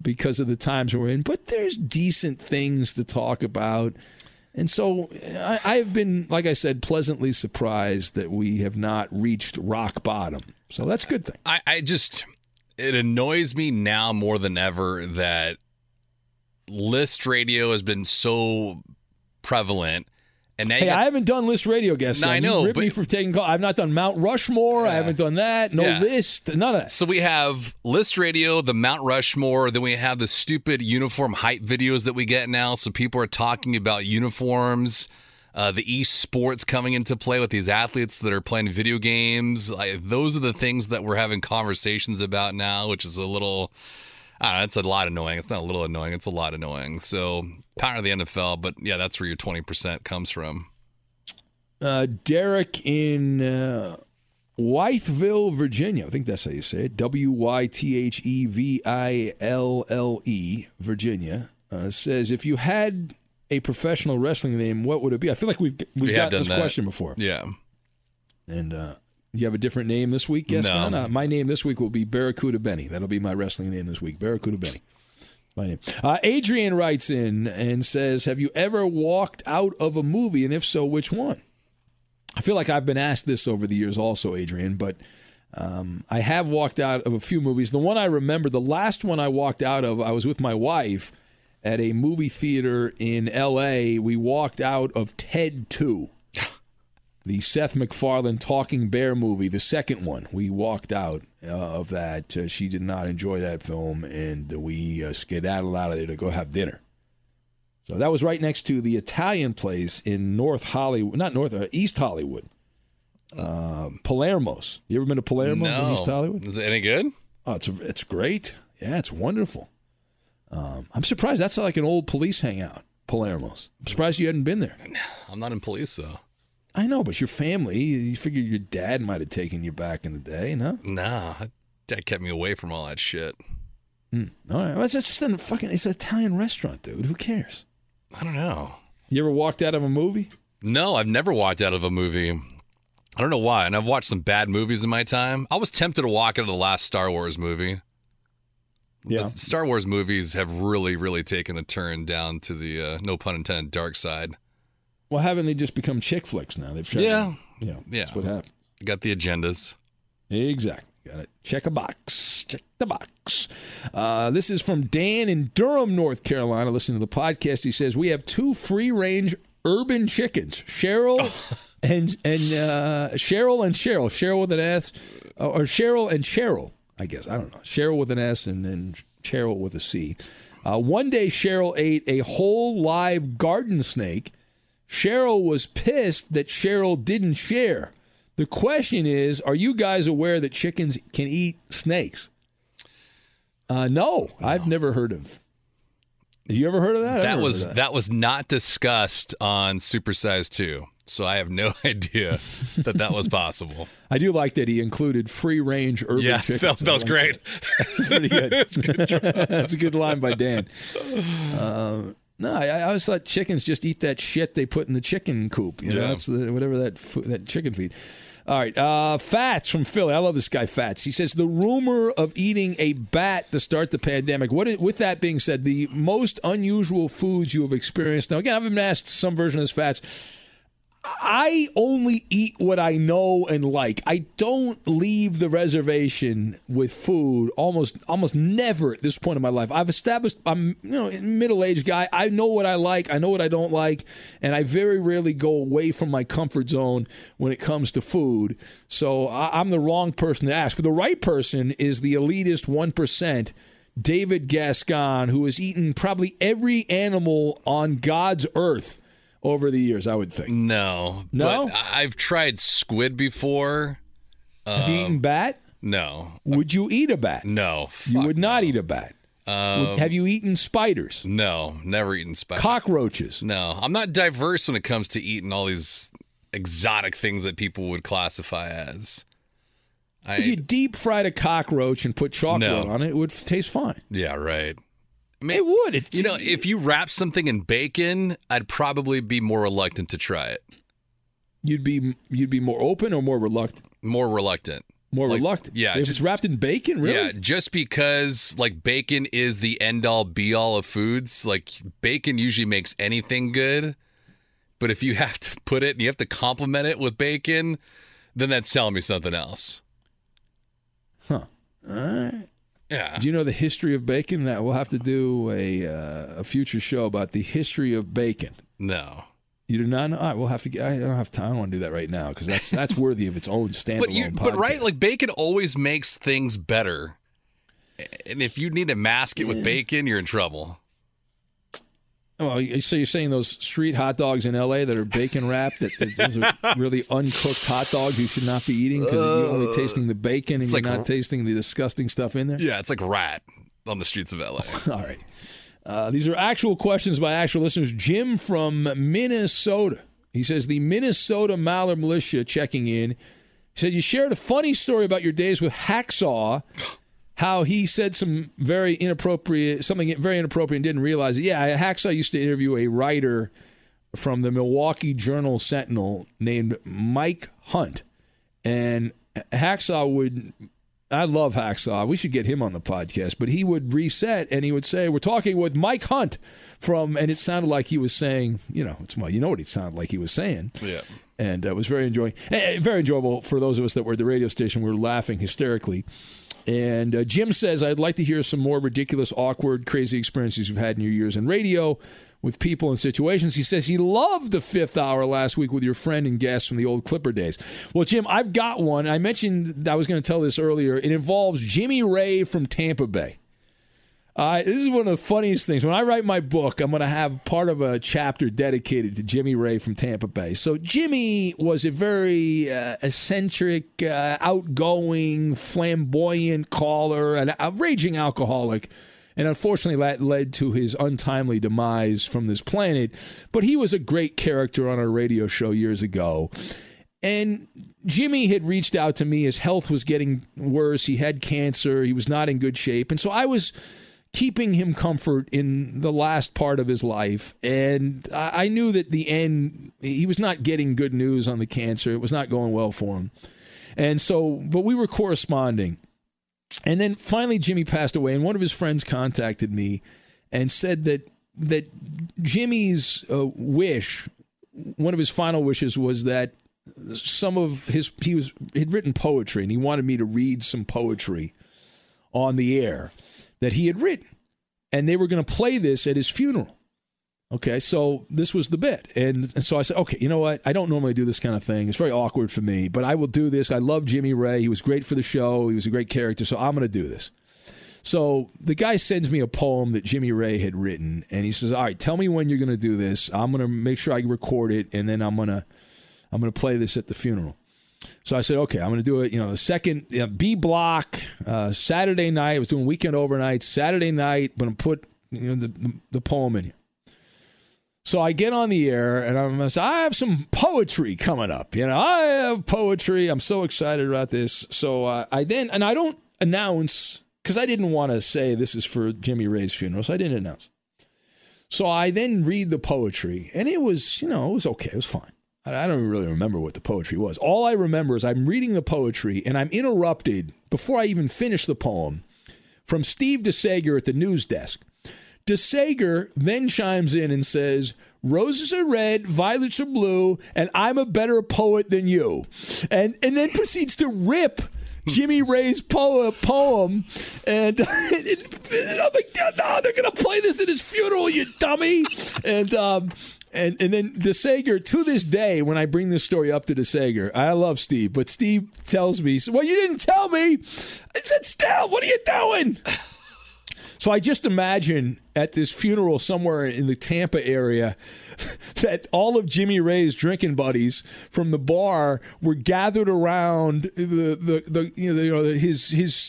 because of the times we're in. But there's decent things to talk about. And so I've been, like I said, pleasantly surprised that we have not reached rock bottom. So that's a good thing. It annoys me now more than ever that list radio has been so prevalent And now I haven't done list radio guests. I know. You ripped me from taking calls. I've not done Mount Rushmore. Yeah. I haven't done that. No list. None of that. So we have list radio, the Mount Rushmore. Then we have the stupid uniform hype videos that we get now. So people are talking about uniforms. The esports coming into play with these athletes that are playing video games. Those are the things that we're having conversations about now, which is a little... I don't know, it's a lot annoying. It's not a little annoying. It's a lot annoying. So, power of the NFL, but yeah, that's where your 20% comes from. Derek in Wytheville, Virginia. I think that's how you say it. Wytheville, Virginia. Says, if you had a professional wrestling name, what would it be? I feel like we've gotten this question before. Yeah. And you have a different name this week? Yes, no. My name this week will be Barracuda Benny. That'll be my wrestling name this week, Barracuda Benny. My name. Adrian writes in and says, have you ever walked out of a movie, and if so, which one? I feel like I've been asked this over the years also, Adrian, but I have walked out of a few movies. The one I remember, the last one I walked out of, I was with my wife at a movie theater in L.A. We walked out of Ted 2. The Seth MacFarlane Talking Bear movie, the second one, we walked out of that. She did not enjoy that film, and we skedaddled out of there to go have dinner. So that was right next to the Italian place in East Hollywood. Palermo's. You ever been to Palermo in East Hollywood? Is it any good? Oh, it's great. Yeah, it's wonderful. I'm surprised that's like an old police hangout, Palermo's. I'm surprised you hadn't been there. I'm not in police, though. I know, but your family, you figured your dad might have taken you back in the day, no? Nah, dad kept me away from all that shit. All right. Well, it's just it's an Italian restaurant, dude. Who cares? I don't know. You ever walked out of a movie? No, I've never walked out of a movie. I don't know why, and I've watched some bad movies in my time. I was tempted to walk out of the last Star Wars movie. Yeah. The Star Wars movies have really, really taken a turn down to the, no pun intended, dark side. Well, haven't they just become chick flicks now? They've tried that's what happened. Got the agendas. Exactly. Got it. Check a box. Check the box. This is from Dan in Durham, North Carolina. Listening to the podcast, he says, we have two free-range urban chickens, Cheryl and Cheryl. Cheryl with an S. Or Cheryl and Cheryl, I guess. I don't know. Cheryl with an S and then Cheryl with a C. One day, Cheryl ate a whole live garden snake. Cheryl was pissed that Cheryl didn't share. The question is, are you guys aware that chickens can eat snakes? No. I've never heard of. Have you ever heard of that? That was not discussed on Super Size 2, so I have no idea that was possible. I do like that he included free-range urban chickens. That was great. That's pretty good. That's a good line by Dan. No, I always thought chickens just eat that shit they put in the chicken coop. You know, that's whatever that chicken feed. All right, Fats from Philly. I love this guy, Fats. He says, the rumor of eating a bat to start the pandemic. With that being said, the most unusual foods you have experienced. Now, again, I've been asked some version of this, Fats. I only eat what I know and like. I don't leave the reservation with food almost never at this point in my life. I've established I'm a middle-aged guy. I know what I like. I know what I don't like. And I very rarely go away from my comfort zone when it comes to food. So I'm the wrong person to ask. But the right person is the elitist 1%. David Gascon, who has eaten probably every animal on God's earth over the years, I would think. No? But I've tried squid before. Have you eaten bat? No. Would you eat a bat? No. You would not eat a bat. Have you eaten spiders? No, never eaten spiders. Cockroaches? No. I'm not diverse when it comes to eating all these exotic things that people would classify as. If you deep fried a cockroach and put chocolate on it, it would taste fine. Yeah, right. I mean, it would. If you wrap something in bacon, I'd probably be more reluctant to try it. You'd be more open or more reluctant? More reluctant. Yeah. If it's wrapped in bacon, really? Yeah, just because bacon is the end-all, be-all of foods. Bacon usually makes anything good. But if you have to put it and you have to complement it with bacon, then that's telling me something else. Huh. All right. Yeah. Do you know the history of bacon? That we'll have to do a future show about the history of bacon. No. You do not know. All right, we'll have to get, I don't have time. I don't want to do that right now because that's worthy of its own standalone podcast. But right, like bacon always makes things better. And if you need to mask it with bacon, you're in trouble. Well, so you're saying those street hot dogs in L.A. that are bacon wrapped, that those are really uncooked hot dogs you should not be eating because you're only tasting the bacon and you're not tasting the disgusting stuff in there? Yeah, it's like rat on the streets of L.A. All right. These are actual questions by actual listeners. Jim from Minnesota. He says, the Minnesota Maller Militia checking in. He said, you shared a funny story about your days with Hacksaw, how he said something very inappropriate and didn't realize it. Yeah, Hacksaw used to interview a writer from the Milwaukee Journal Sentinel named Mike Hunt. And Hacksaw would... I love Hacksaw. We should get him on the podcast. But he would reset and he would say, we're talking with Mike Hunt from, and it sounded like he was saying, you know what it sounded like he was saying. Yeah. And it was very enjoyable for those of us that were at the radio station. We were laughing hysterically. And Jim says, I'd like to hear some more ridiculous, awkward, crazy experiences you've had in your years in radio with people and situations. He says he loved the Fifth Hour last week with your friend and guest from the old Clipper days. Well, Jim, I've got one. I mentioned I was going to tell this earlier. It involves Jimmy Ray from Tampa Bay. This is one of the funniest things. When I write my book, I'm going to have part of a chapter dedicated to Jimmy Ray from Tampa Bay. So Jimmy was a very eccentric, outgoing, flamboyant caller, and a raging alcoholic. And unfortunately, that led to his untimely demise from this planet. But he was a great character on our radio show years ago. And Jimmy had reached out to me. His health was getting worse. He had cancer. He was not in good shape. And so I was keeping him comfort in the last part of his life. And I knew that the end, he was not getting good news on the cancer. It was not going well for him. And so, but we were corresponding. And then finally Jimmy passed away, and one of his friends contacted me and said that Jimmy's wish, one of his final wishes, was that some of his, he'd written poetry, and he wanted me to read some poetry on the air that he had written, and they were going to play this at his funeral. Okay, so this was the bit. And so I said, okay, you know what? I don't normally do this kind of thing. It's very awkward for me, but I will do this. I love Jimmy Ray. He was great for the show. He was a great character, so I'm going to do this. So the guy sends me a poem that Jimmy Ray had written, and he says, all right, tell me when you're going to do this. I'm going to make sure I record it, and then I'm going to play this at the funeral. So I said, okay, I'm going to do it, the second, B block, Saturday night. I was doing weekend overnight, Saturday night, but I'm put the poem in here. So I get on the air, and I have some poetry coming up. I have poetry. I'm so excited about this. So I don't announce, because I didn't want to say this is for Jimmy Ray's funeral, so I didn't announce. So I then read the poetry, and it was, it was okay. It was fine. I don't really remember what the poetry was. All I remember is I'm reading the poetry, and I'm interrupted before I even finish the poem from Steve DeSager at the news desk. DeSager then chimes in and says, roses are red, violets are blue, and I'm a better poet than you. And then proceeds to rip Jimmy Ray's poem. And I'm like, no, they're going to play this at his funeral, you dummy. And then DeSager, to this day, when I bring this story up to DeSager, I love Steve, but Steve tells me, well, you didn't tell me. I said, still, what are you doing? So I just imagine at this funeral somewhere in the Tampa area that all of Jimmy Ray's drinking buddies from the bar were gathered around his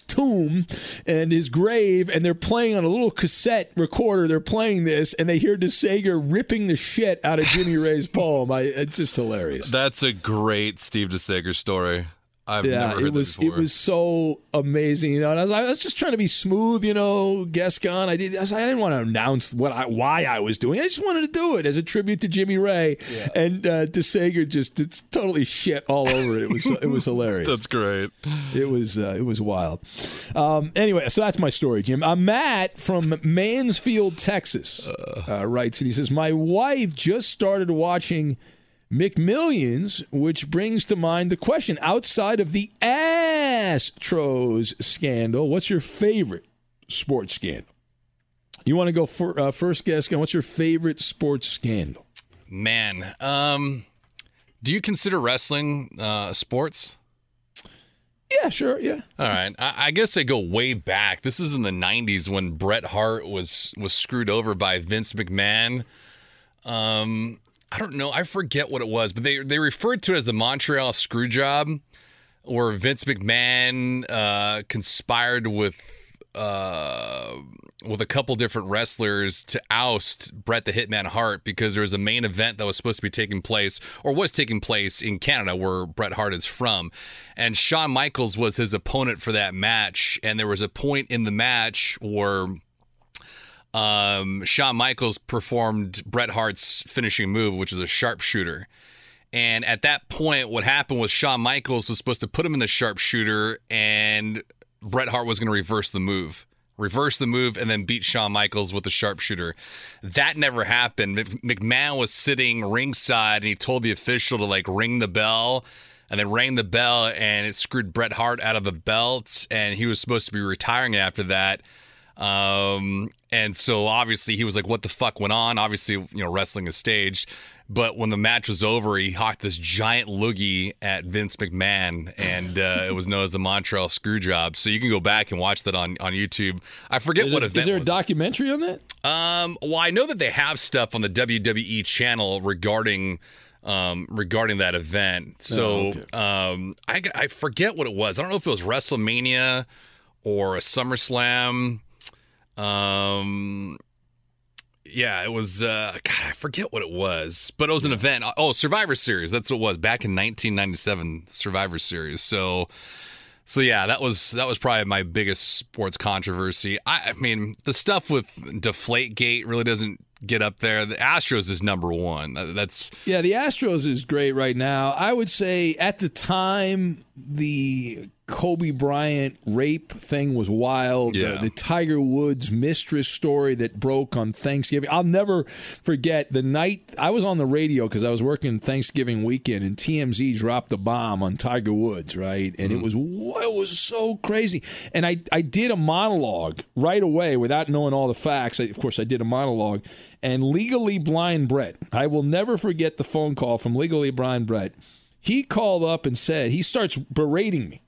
tomb and his grave, and they're playing on a little cassette recorder. They're playing this, and they hear DeSager ripping the shit out of Jimmy Ray's poem. It's just hilarious. That's a great Steve DeSager story. I've never heard that before. It was so amazing, And I was just trying to be smooth, Gascon. I didn't want to announce why I was doing it. I just wanted to do it as a tribute to Jimmy Ray. Yeah. And DeSager just did totally shit all over it. It was hilarious. That's great. It was wild. Anyway, so that's my story, Jim. Matt from Mansfield, Texas, writes, and he says, my wife just started watching McMillions, which brings to mind the question, outside of the Astros scandal, what's your favorite sports scandal? You want to go first, Gascon? What's your favorite sports scandal? Man, do you consider wrestling sports? Yeah, sure, yeah. All right. I guess they go way back. This is in the 90s when Bret Hart was screwed over by Vince McMahon. I don't know. I forget what it was, but they referred to it as the Montreal Screwjob, where Vince McMahon conspired with a couple different wrestlers to oust Bret the Hitman Hart because there was a main event that was supposed to be taking place or was taking place in Canada where Bret Hart is from. And Shawn Michaels was his opponent for that match. And there was a point in the match where Shawn Michaels performed Bret Hart's finishing move, which is a sharpshooter. And at that point, what happened was Shawn Michaels was supposed to put him in the sharpshooter and Bret Hart was going to reverse the move, and then beat Shawn Michaels with the sharpshooter. That never happened. McMahon was sitting ringside, and he told the official to, ring the bell, and then rang the bell, and it screwed Bret Hart out of the belt, and he was supposed to be retiring after that. And so, obviously, he was like, what the fuck went on? Obviously, wrestling is staged. But when the match was over, he hawked this giant loogie at Vince McMahon, and it was known as the Montreal Screwjob. So you can go back and watch that on YouTube. I forget what event. Is there a documentary on that? Well, I know that they have stuff on the WWE channel regarding that event. So I forget what it was. I don't know if it was WrestleMania or a SummerSlam. Yeah, it was, God, I forget what it was, but it was an event. Oh, Survivor Series. That's what it was back in 1997, Survivor Series. So yeah, that was probably my biggest sports controversy. I mean, the stuff with Deflategate really doesn't get up there. The Astros is number one. The Astros is great right now. I would say at the time, the Kobe Bryant rape thing was wild. Yeah. The Tiger Woods mistress story that broke on Thanksgiving. I'll never forget the night I was on the radio because I was working Thanksgiving weekend, and TMZ dropped the bomb on Tiger Woods, right? And it was so crazy. And I did a monologue right away without knowing all the facts. Of course, I did a monologue. And Legally Blind Brett, I will never forget the phone call from Legally Blind Brett. He called up and said, he starts berating me.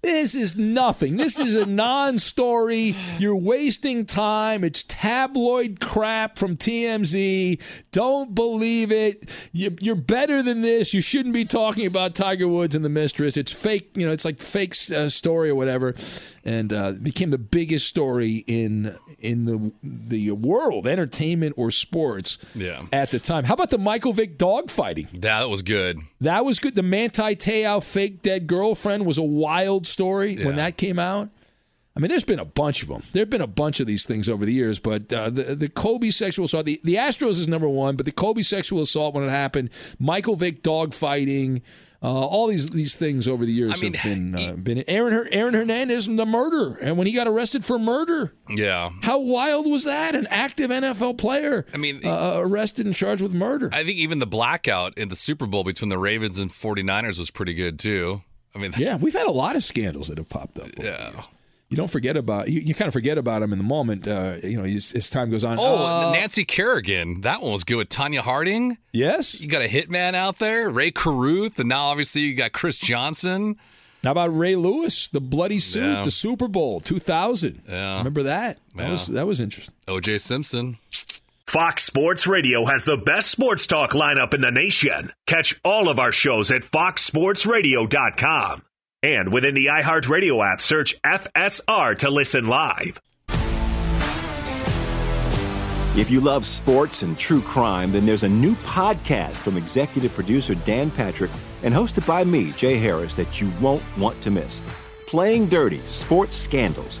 This is nothing. This is a non-story. You're wasting time. It's tabloid crap from TMZ. Don't believe it. You're better than this. You shouldn't be talking about Tiger Woods and the mistress. It's fake. It's like fake story or whatever. And it became the biggest story in the world, entertainment or sports at the time. How about the Michael Vick dogfighting? That was good. That was good. The Manti Te'o fake dead girlfriend was a wild story when that came out. I mean, there's been a bunch of them. There have been a bunch of these things over the years, but the Kobe sexual assault, the Astros is number one, but the Kobe sexual assault when it happened, Michael Vick dogfighting, all these things over the years have been. Aaron Hernandez, the murder, and when he got arrested for murder. Yeah. How wild was that? An active NFL player arrested and charged with murder. I think even the blackout in the Super Bowl between the Ravens and 49ers was pretty good, too. We've had a lot of scandals that have popped up over the years. You don't forget about you kind of forget about him in the moment, as time goes on. Oh, Nancy Kerrigan, that one was good with Tanya Harding. Yes, you got a hitman out there, Ray Carruth, and now obviously you got Chris Johnson. How about Ray Lewis, the bloody suit, the Super Bowl 2000? Yeah, remember that? That was interesting. O.J. Simpson. Fox Sports Radio has the best sports talk lineup in the nation. Catch all of our shows at foxsportsradio.com. And within the iHeartRadio app, search FSR to listen live. If you love sports and true crime, then there's a new podcast from executive producer Dan Patrick and hosted by me, Jay Harris, that you won't want to miss. Playing Dirty Sports Scandals.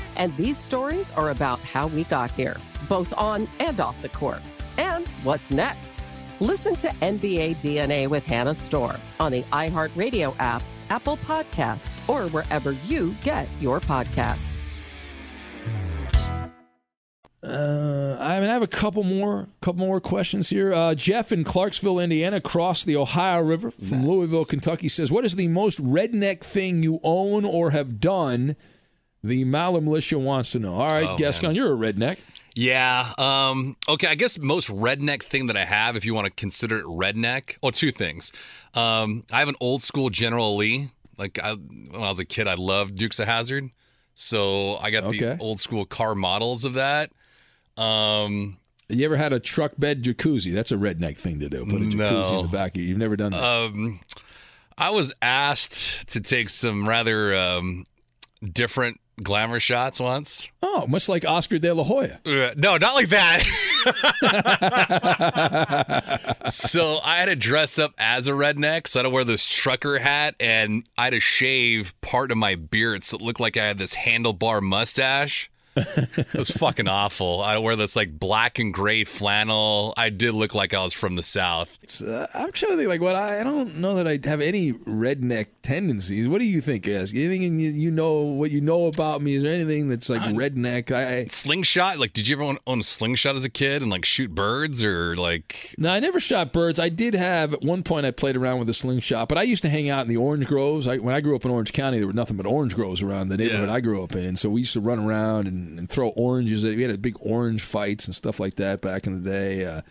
And these stories are about how we got here, both on and off the court. And what's next? Listen to NBA DNA with Hannah Storm on the iHeartRadio app, Apple Podcasts, or wherever you get your podcasts. I have a couple more questions here. Jeff in Clarksville, Indiana, across the Ohio River from Louisville, Kentucky, says, what is the most redneck thing you own or have done? The Maller Militia wants to know. All right, Gascon, you're a redneck. Yeah. Okay, I guess most redneck thing that I have, if you want to consider it redneck, two things. I have an old school General Lee. When I was a kid, I loved Dukes of Hazzard, so I got the old school car models of that. You ever had a truck bed jacuzzi? That's a redneck thing to do. Put a jacuzzi in the back of you. You've never done that. I was asked to take some rather different glamour shots once. Oh, much like Oscar de la Hoya. No, not like that. So I had to dress up as a redneck, so I had to wear this trucker hat, and I had to shave part of my beard so it looked like I had this handlebar mustache. It was fucking awful. I wear this black and gray flannel. I did look like I was from the South. I'm trying to think I don't know that I have any redneck tendencies. What do you think, Ask? Anything you know about me? Is there anything that's redneck? Slingshot? Did you ever own a slingshot as a kid and shoot birds or No, I never shot birds. I did have at one point. I played around with a slingshot, but I used to hang out in the orange groves. When I grew up in Orange County, there were nothing but orange groves around the neighborhood I grew up in, and so we used to run around and. And throw oranges. We had big orange fights and stuff like that back in the day.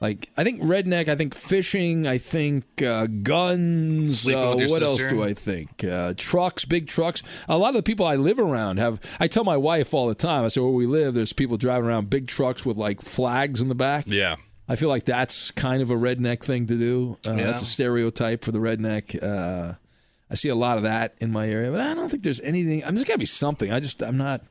I think redneck. I think fishing. I think guns. What else do I think? Trucks, big trucks. A lot of the people I live around have. I tell my wife all the time. I say where we live, there's people driving around big trucks with flags in the back. Yeah. I feel like that's kind of a redneck thing to do. That's a stereotype for the redneck. I see a lot of that in my area, but I don't think there's anything. There's got to be something. I'm not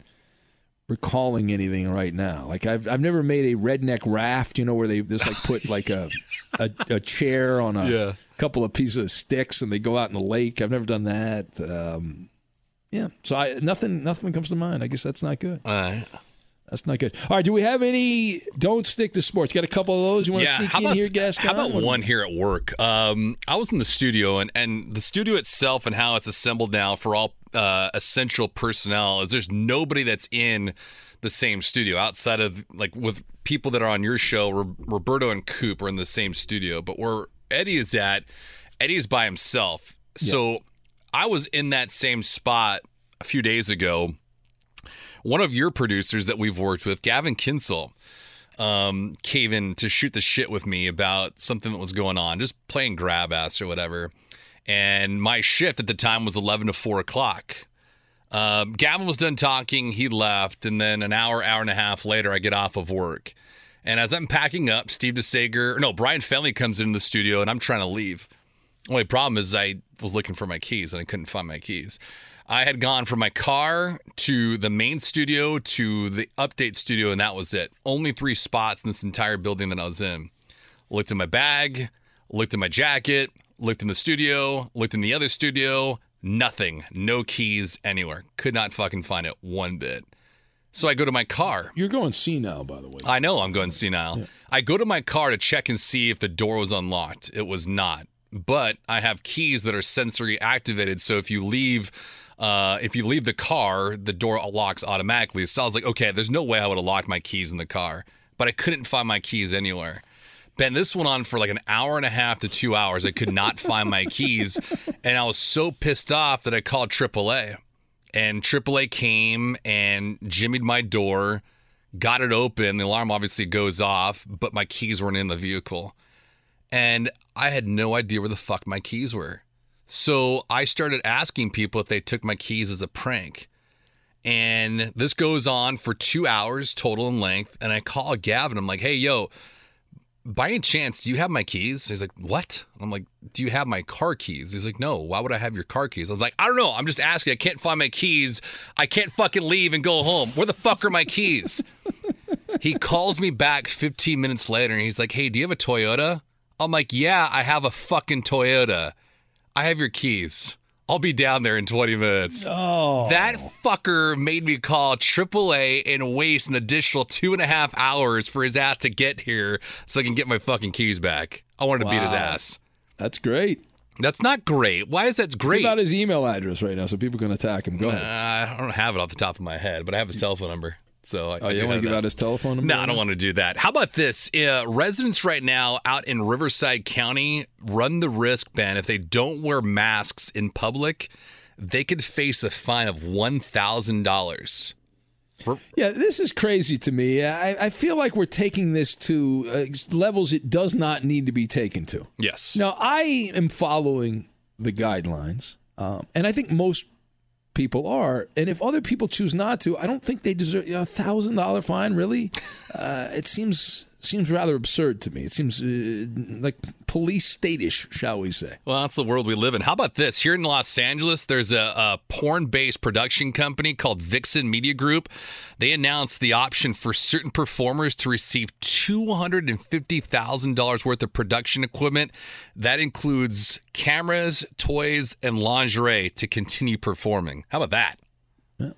recalling anything right now. I've never made a redneck raft, where they just put a chair on a couple of pieces of sticks and they go out in the lake. I've never done that. So nothing comes to mind. I guess that's not good. That's not good. All right, do we have any don't stick to sports? Got a couple of those you want to sneak in here, Gascon? How about one here at work? I was in the studio, and the studio itself and how it's assembled now for all essential personnel is there's nobody that's in the same studio outside of, with people that are on your show. Roberto and Coop are in the same studio, but where Eddie is at, Eddie's by himself. Yeah. So I was in that same spot a few days ago. One of your producers that we've worked with, Gavin Kinsel, came in to shoot the shit with me about something that was going on, just playing grab ass or whatever. And my shift at the time was 11 to 4 o'clock. Gavin was done talking. He left. And then an hour and a half later, I get off of work. And as I'm packing up, Brian Fenley comes into the studio, and I'm trying to leave. Only problem is I was looking for my keys, and I couldn't find my keys. I had gone from my car to the main studio to the update studio, and that was it. Only three spots in this entire building that I was in. Looked in my bag, looked in my jacket, looked in the studio, looked in the other studio. Nothing. No keys anywhere. Could not fucking find it one bit. So I go to my car. You're going senile, by the way. I know I'm going senile. Yeah. I go to my car to check and see if the door was unlocked. It was not. But I have keys that are sensory activated, so if you leave the car, the door locks automatically. So I was like, okay, there's no way I would have locked my keys in the car. But I couldn't find my keys anywhere. Ben, this went on for like an hour and a half to 2 hours. I could not find my keys. And I was so pissed off that I called AAA. And AAA came and jimmied my door, got it open. The alarm obviously goes off, but my keys weren't in the vehicle. And I had no idea where the fuck my keys were. So I started asking people if they took my keys as a prank. And this goes on for 2 hours total in length. And I call Gavin. I'm like, hey, yo, by any chance, do you have my keys? He's like, what? I'm like, do you have my car keys? He's like, no, why would I have your car keys? I was like, I don't know. I'm just asking. I can't find my keys. I can't fucking leave and go home. Where the fuck are my keys? He calls me back 15 minutes later, and he's like, hey, do you have a Toyota? I'm like, yeah, I have a fucking Toyota. I have your keys. I'll be down there in 20 minutes. Oh. That fucker made me call AAA and waste an additional 2.5 hours for his ass to get here so I can get my fucking keys back. I wanted to beat his ass. That's great. That's not great. Why is that great? It's about his email address right now, so people can attack him. Go ahead. I don't have it off the top of my head, but I have his telephone number. So you want to give out his telephone number? No, I don't want to do that. How about this? Residents right now out in Riverside County run the risk, Ben, if they don't wear masks in public, they could face a fine of $1,000. Yeah, this is crazy to me. I feel like we're taking this to levels it does not need to be taken to. Yes. Now, I am following the guidelines, and I think most people are, and if other people choose not to, I don't think they deserve $1,000 fine. Really, it seems rather absurd to me. It seems like police state-ish, shall we say? Well, that's the world we live in. How about this? Here in Los Angeles, there's a porn-based production company called Vixen Media Group. They announced the option for certain performers to receive $250,000 worth of production equipment. That includes cameras, toys, and lingerie to continue performing. How about that?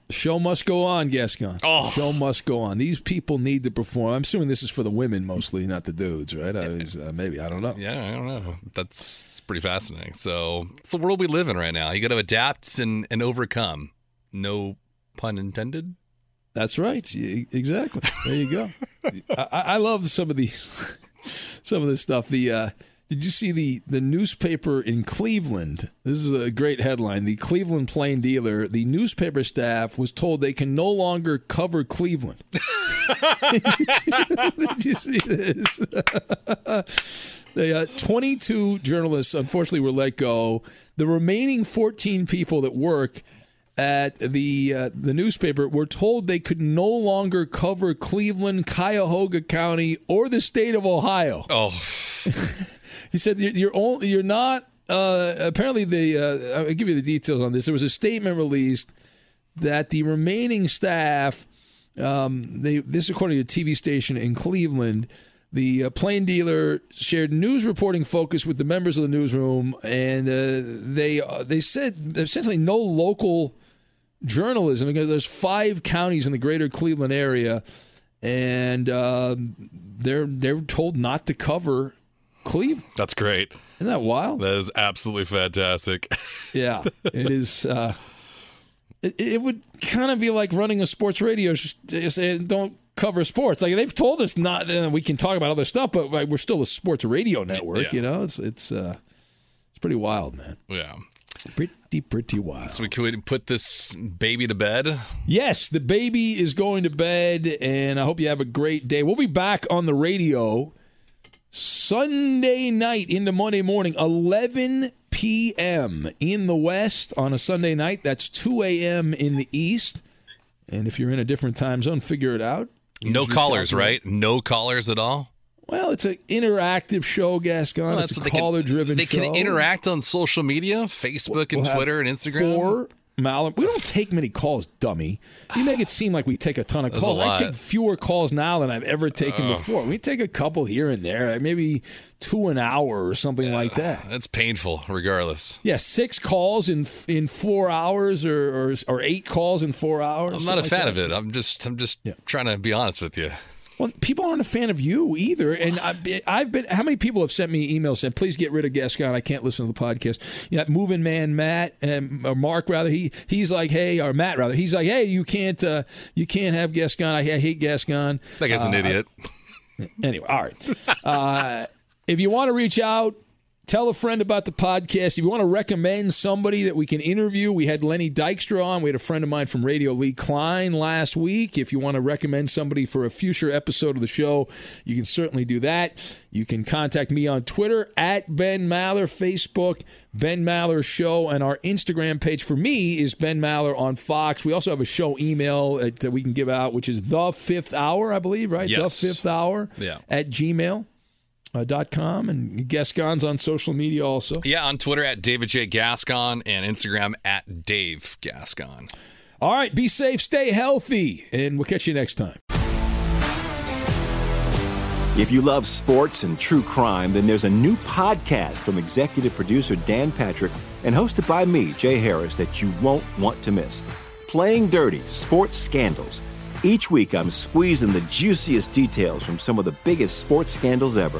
Show must go on, Gascon. Oh. Show must go on. These people need to perform. I'm assuming this is for the women mostly, not the dudes, right? Maybe. I don't know. Yeah, I don't know. That's pretty fascinating. So it's the world we live in right now. You got to adapt and overcome. No pun intended. That's right. Exactly. There you go. I love some of this stuff. Did you see the newspaper in Cleveland? This is a great headline. The Cleveland Plain Dealer, the newspaper staff was told they can no longer cover Cleveland. Did you see this? 22 journalists, unfortunately, were let go. The remaining 14 people that work at the newspaper were told they could no longer cover Cleveland, Cuyahoga County, or the state of Ohio. Oh, he said you're not. Apparently, I'll give you the details on this. There was a statement released that the remaining staff, this according to a TV station in Cleveland. The Plain Dealer shared news reporting focus with the members of the newsroom, and they said essentially no local journalism because there's 5 counties in the greater Cleveland area, and they're told not to cover Cleveland. That's great. Isn't that wild? That is absolutely fantastic. Yeah, it is. It would kind of be like running a sports radio. Saying don't cover sports. Like they've told us not. We can talk about other stuff, but like, we're still a sports radio network. Yeah. You know, it's pretty wild, man. Yeah. Pretty wild. So can we put this baby to bed? Yes, the baby is going to bed, and I hope you have a great day. We'll be back on the radio Sunday night into Monday morning, 11 p.m. in the West on a Sunday night. That's 2 a.m. in the East. And if you're in a different time zone, figure it out. No callers, right? No callers at all? Well, it's an interactive show, Gascon. Well, it's a caller-driven show. They can interact on social media, Facebook and Twitter and Instagram. We don't take many calls, dummy. You make it seem like we take a ton of calls. I take fewer calls now than I've ever taken before. We take a couple here and there, like maybe 2 an hour or something like that. That's painful, regardless. Yeah, 6 calls in 4 hours, or 8 calls in 4 hours. I'm not a fan of it. I'm just trying to be honest with you. Well, people aren't a fan of you either, and I've been. How many people have sent me emails saying, "Please get rid of Gascon. I can't listen to the podcast." You know, Moving Man Matt or Mark rather, he's like, "Hey," or Matt rather, he's like, "Hey, you can't have Gascon. I hate Gascon. That guy's an idiot." Anyway, all right. If you want to reach out, tell a friend about the podcast. If you want to recommend somebody that we can interview, we had Lenny Dykstra on. We had a friend of mine from Radio, Lee Klein, last week. If you want to recommend somebody for a future episode of the show, you can certainly do that. You can contact me on Twitter, at Ben Maller, Facebook, Ben Maller Show, and our Instagram page for me is Ben Maller on Fox. We also have a show email that we can give out, which is The Fifth Hour, I believe, right? Yes. The Fifth Hour at Gmail. .com, and Gascon's on social media also. Yeah, on Twitter at David J. Gascon and Instagram at Dave Gascon. All right, be safe, stay healthy, and we'll catch you next time. If you love sports and true crime, then there's a new podcast from executive producer Dan Patrick and hosted by me, Jay Harris, that you won't want to miss. Playing Dirty Sports Scandals. Each week, I'm squeezing the juiciest details from some of the biggest sports scandals ever.